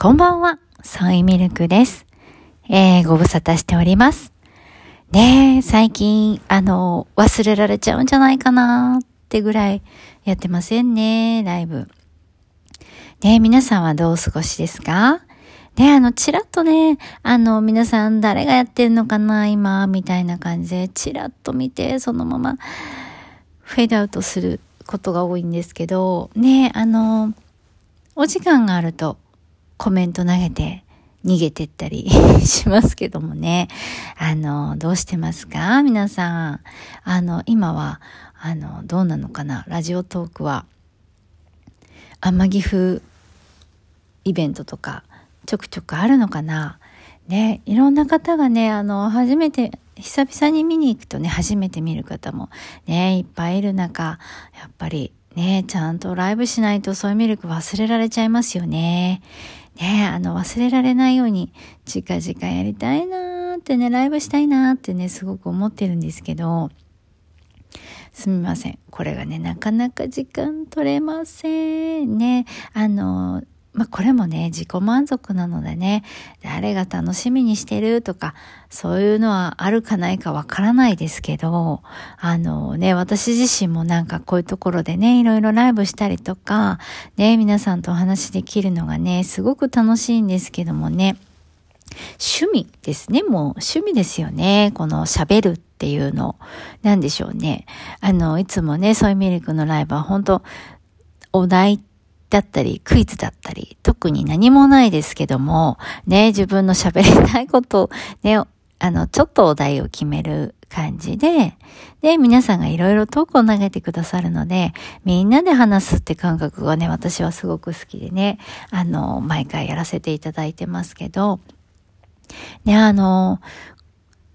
こんばんは、ソイミルクです。ご無沙汰しております。ねえ、最近、忘れられちゃうんじゃないかなってぐらいやってませんね、ライブ。ねえ、皆さんはどうお過ごしですか？ねえ、ちらっとね、皆さん誰がやってるのかな、今、みたいな感じで、ちらっと見て、そのまま、フェードアウトすることが多いんですけど、ねえ、お時間があると、コメント投げて逃げてったりしますけどもね。どうしてますか皆さん。今は、どうなのかな、ラジオトークは。天城風イベントとか、ちょくちょくあるのかなね、いろんな方がね、初めて、久々に見に行くとね、初めて見る方もね、いっぱいいる中、やっぱりね、ちゃんとライブしないとソイミルク忘れられちゃいますよね。ね、忘れられないように近々やりたいなーってね、ライブしたいなーってね、すごく思ってるんですけど、すみません、これがね、なかなか時間取れませんね。これもね、自己満足なのでね、誰が楽しみにしてるとかそういうのはあるかないかわからないですけど、私自身もなんかこういうところでね、いろいろライブしたりとかね、皆さんとお話できるのがね、すごく楽しいんですけどもね、趣味ですね、もう趣味ですよね、この喋るっていうのなんでしょうね。いつもね、ソイミルクのライブは本当お題だったりクイズだったり特に何もないですけどもね、自分の喋りたいことをね、ちょっとお題を決める感じで、で皆さんがいろいろトークを投げてくださるので、みんなで話すって感覚がね、私はすごく好きでね、毎回やらせていただいてますけどね、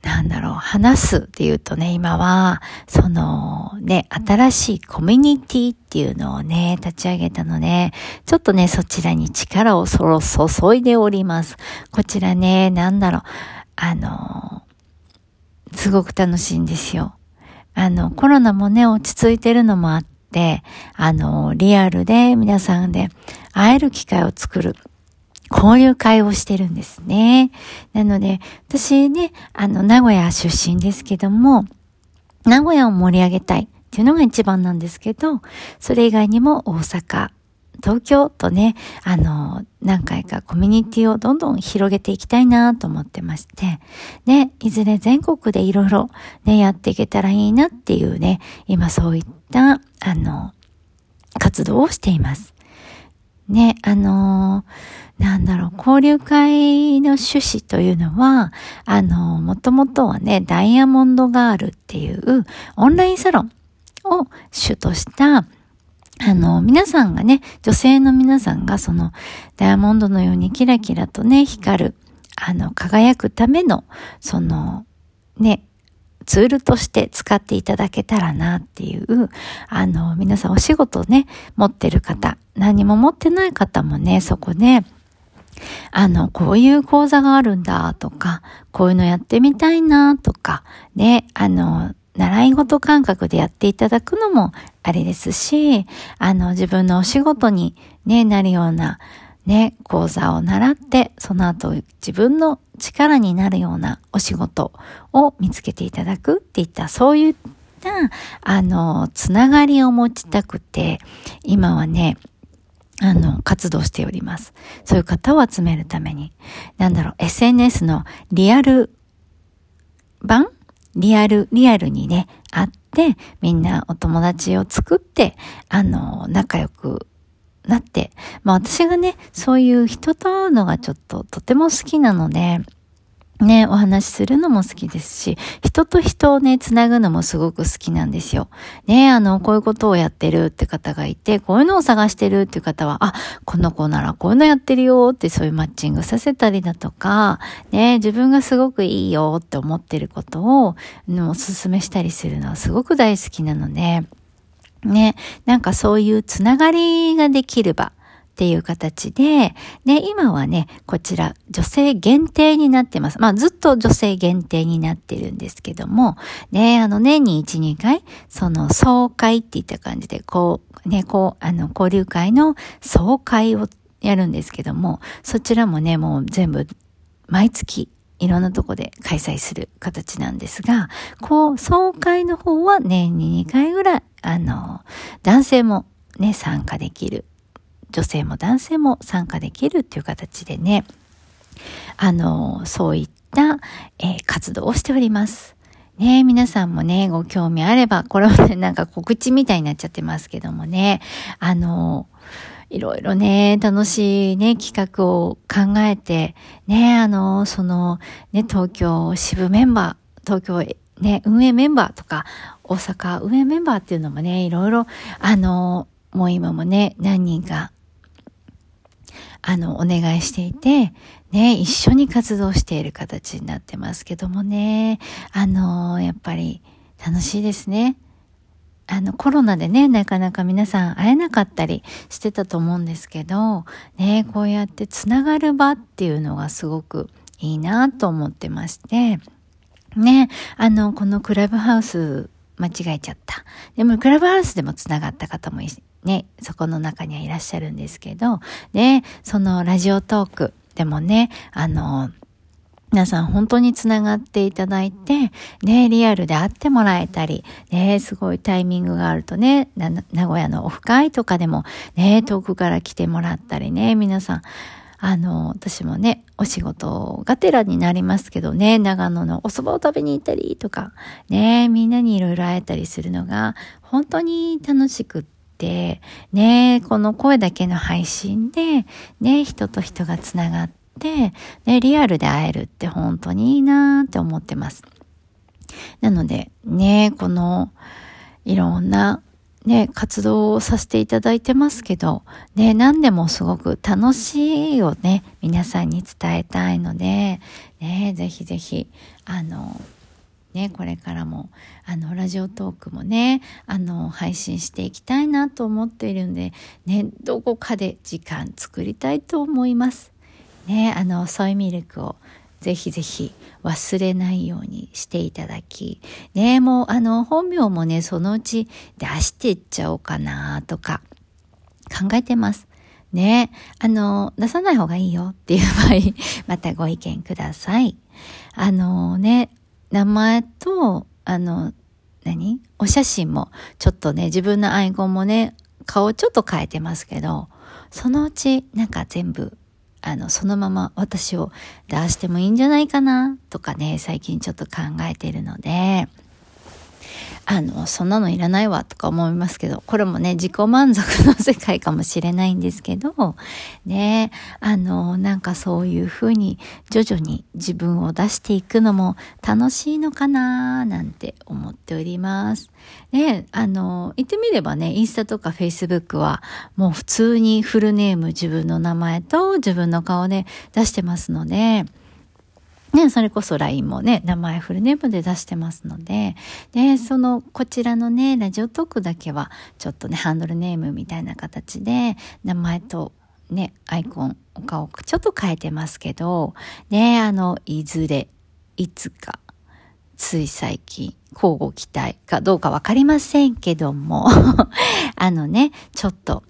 なんだろう、話すっていうとね、今は、そのね、新しいコミュニティっていうのをね、立ち上げたので、ちょっとね、そちらに力を注いでおります。こちらね、なんだろう、すごく楽しいんですよ。コロナもね、落ち着いてるのもあって、リアルで皆さんで会える機会を作る。こういう会をしてるんですね。なので、私ね、名古屋出身ですけども、名古屋を盛り上げたいっていうのが一番なんですけど、それ以外にも大阪、東京とね、何回かコミュニティをどんどん広げていきたいなと思ってまして、ね、いずれ全国でいろいろね、やっていけたらいいなっていうね、今そういった、活動をしています。ね、なんだろう、交流会の趣旨というのは、もともとはね、ダイヤモンドガールっていうオンラインサロンを主とした、皆さんがね、女性の皆さんがそのダイヤモンドのようにキラキラとね、光る、輝くための、その、ね、ツールとして使っていただけたらなっていう、皆さんお仕事をね、持ってる方、何も持ってない方もね、そこで、こういう講座があるんだとか、こういうのやってみたいなとか、ね、習い事感覚でやっていただくのもあれですし、自分のお仕事にね、なるような、ね、講座を習って、その後自分の力になるようなお仕事を見つけていただくっていった、そういった、つながりを持ちたくて、今はね、活動しております。そういう方を集めるために、なんだろう、SNS のリアルにね、あって、みんなお友達を作って、仲良く、なって、私がね、そういう人と会うのがちょっととても好きなので、ね、お話しするのも好きですし、人と人をね、つなぐのもすごく好きなんですよ。ね、こういうことをやってるって方がいて、こういうのを探してるっていう方は、あ、この子ならこういうのやってるよってそういうマッチングさせたりだとか、ね、自分がすごくいいよって思ってることを、おすすめしたりするのはすごく大好きなので、ね、なんかそういうつながりができればっていう形で、ね、今はね、こちら女性限定になってます。ずっと女性限定になってるんですけども、ね、年に1、2回、その総会っていった感じで、こう、ね、こう、交流会の総会をやるんですけども、そちらもね、もう全部毎月いろんなとこで開催する形なんですが、こう総会の方は年に2回ぐらい、男性もね参加できる、女性も男性も参加できるっていう形でね、そういった、活動をしております。ね、皆さんもね、ご興味あれば、これはね、なんか告知みたいになっちゃってますけどもね、いろいろね、楽しいね、企画を考えて、ね、東京支部メンバー、東京ね、運営メンバーとか、大阪運営メンバーっていうのもね、いろいろ、もう今もね、何人か、お願いしていて、ね、一緒に活動している形になってますけどもね、やっぱり楽しいですね。コロナでね、なかなか皆さん会えなかったりしてたと思うんですけど、ね、こうやってつながる場っていうのがすごくいいなと思ってまして、ね、このクラブハウス間違えちゃった。でもクラブハウスでもつながった方もね、そこの中にはいらっしゃるんですけど、ね、そのラジオトークでもね、皆さん本当につながっていただいて、ね、リアルで会ってもらえたり、ね、すごいタイミングがあるとね、名古屋のオフ会とかでもね、遠くから来てもらったりね、皆さん、私もね、お仕事がてらになりますけどね、長野のお蕎麦を食べに行ったりとか、ね、みんなにいろいろ会えたりするのが本当に楽しくって、ね、この声だけの配信で、ね、人と人がつながって、ね、リアルで会えるって本当にいいなって思ってます。なのでね、このいろんなね、活動をさせていただいてますけど、ね、何でもすごく楽しいをね、皆さんに伝えたいので、ね、ぜひぜひ、ね、これからも、ラジオトークもね、配信していきたいなと思っているんで、ね、どこかで時間作りたいと思います。ね、ソイミルクを、ぜひぜひ忘れないようにしていただき、ね、もう本名もね、そのうち出していっちゃおうかなとか考えてます。ね、出さない方がいいよっていう場合、またご意見ください。ね、名前と、お写真もちょっとね、自分のアイコンもね、顔ちょっと変えてますけど、そのうちなんか全部、そのまま私を出してもいいんじゃないかなとかね、最近ちょっと考えているので、そんなのいらないわとか思いますけど、これもね、自己満足の世界かもしれないんですけど、ね、なんかそういうふうに徐々に自分を出していくのも楽しいのかななんて思っております。ね、言ってみればね、インスタとかフェイスブックはもう普通にフルネーム、自分の名前と自分の顔で出してますので、ね、それこそ LINE もね、名前フルネームで出してますので、で、こちらのね、ラジオトークだけは、ちょっとね、ハンドルネームみたいな形で、名前とね、アイコン、お顔、ちょっと変えてますけど、ね、いずれ、いつか、つい最近、交互期待かどうかわかりませんけども、ちょっと、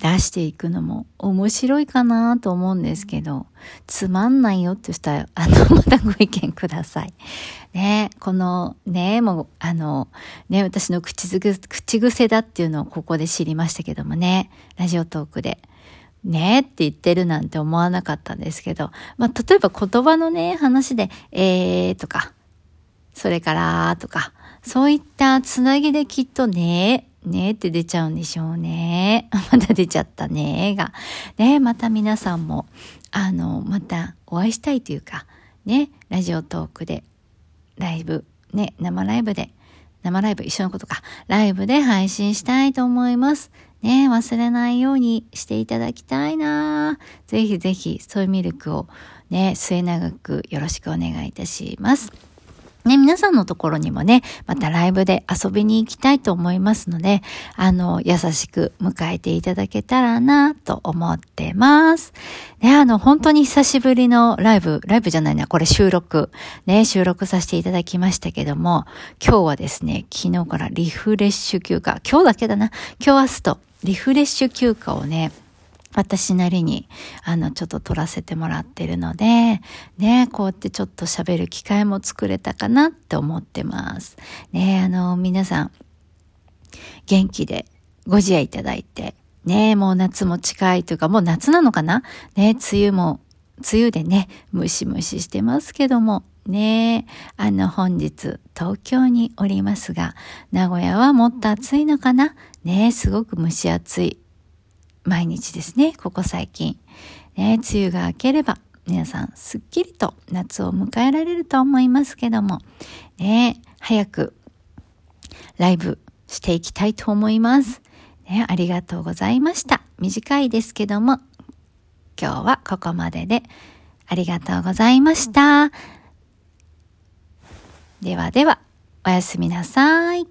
出していくのも面白いかなと思うんですけど、つまんないよってしたら、またご意見ください。ね、この、ね、もう、ね、私の口癖だっていうのをここで知りましたけどもね、ラジオトークで、ねって言ってるなんて思わなかったんですけど、まあ、例えば言葉のね、話で、とか、それから、とか、そういったつなぎできっとねって出ちゃうんでしょうね。また出ちゃったねが。ね、また皆さんも、またお会いしたいというか、ね、ラジオトークで、ライブ、ね、生ライブ一緒のことか、ライブで配信したいと思います。ね、忘れないようにしていただきたいな。ぜひぜひ、ソイミルクをね、末永くよろしくお願いいたします。ね、皆さんのところにもね、またライブで遊びに行きたいと思いますので、優しく迎えていただけたらなと思ってます。ね、本当に久しぶりのライブじゃないな、これ収録。ね、収録させていただきましたけども、今日はですね、昨日からリフレッシュ休暇、今日だけだな、今日明日とリフレッシュ休暇をね、私なりにちょっと撮らせてもらってるのでね、こうやってちょっと喋る機会も作れたかなって思ってますね。皆さん元気でご自愛いただいてね、もう夏も近いというか、もう夏なのかなね、梅雨でねムシムシしてますけどもね、本日東京におりますが、名古屋はもっと暑いのかなね、すごく蒸し暑い毎日ですね、ここ最近ね。梅雨が明ければ皆さんすっきりと夏を迎えられると思いますけどもね、早くライブしていきたいと思いますね。ありがとうございました。短いですけども今日はここまでで、ありがとうございました。ではでは、おやすみなさい。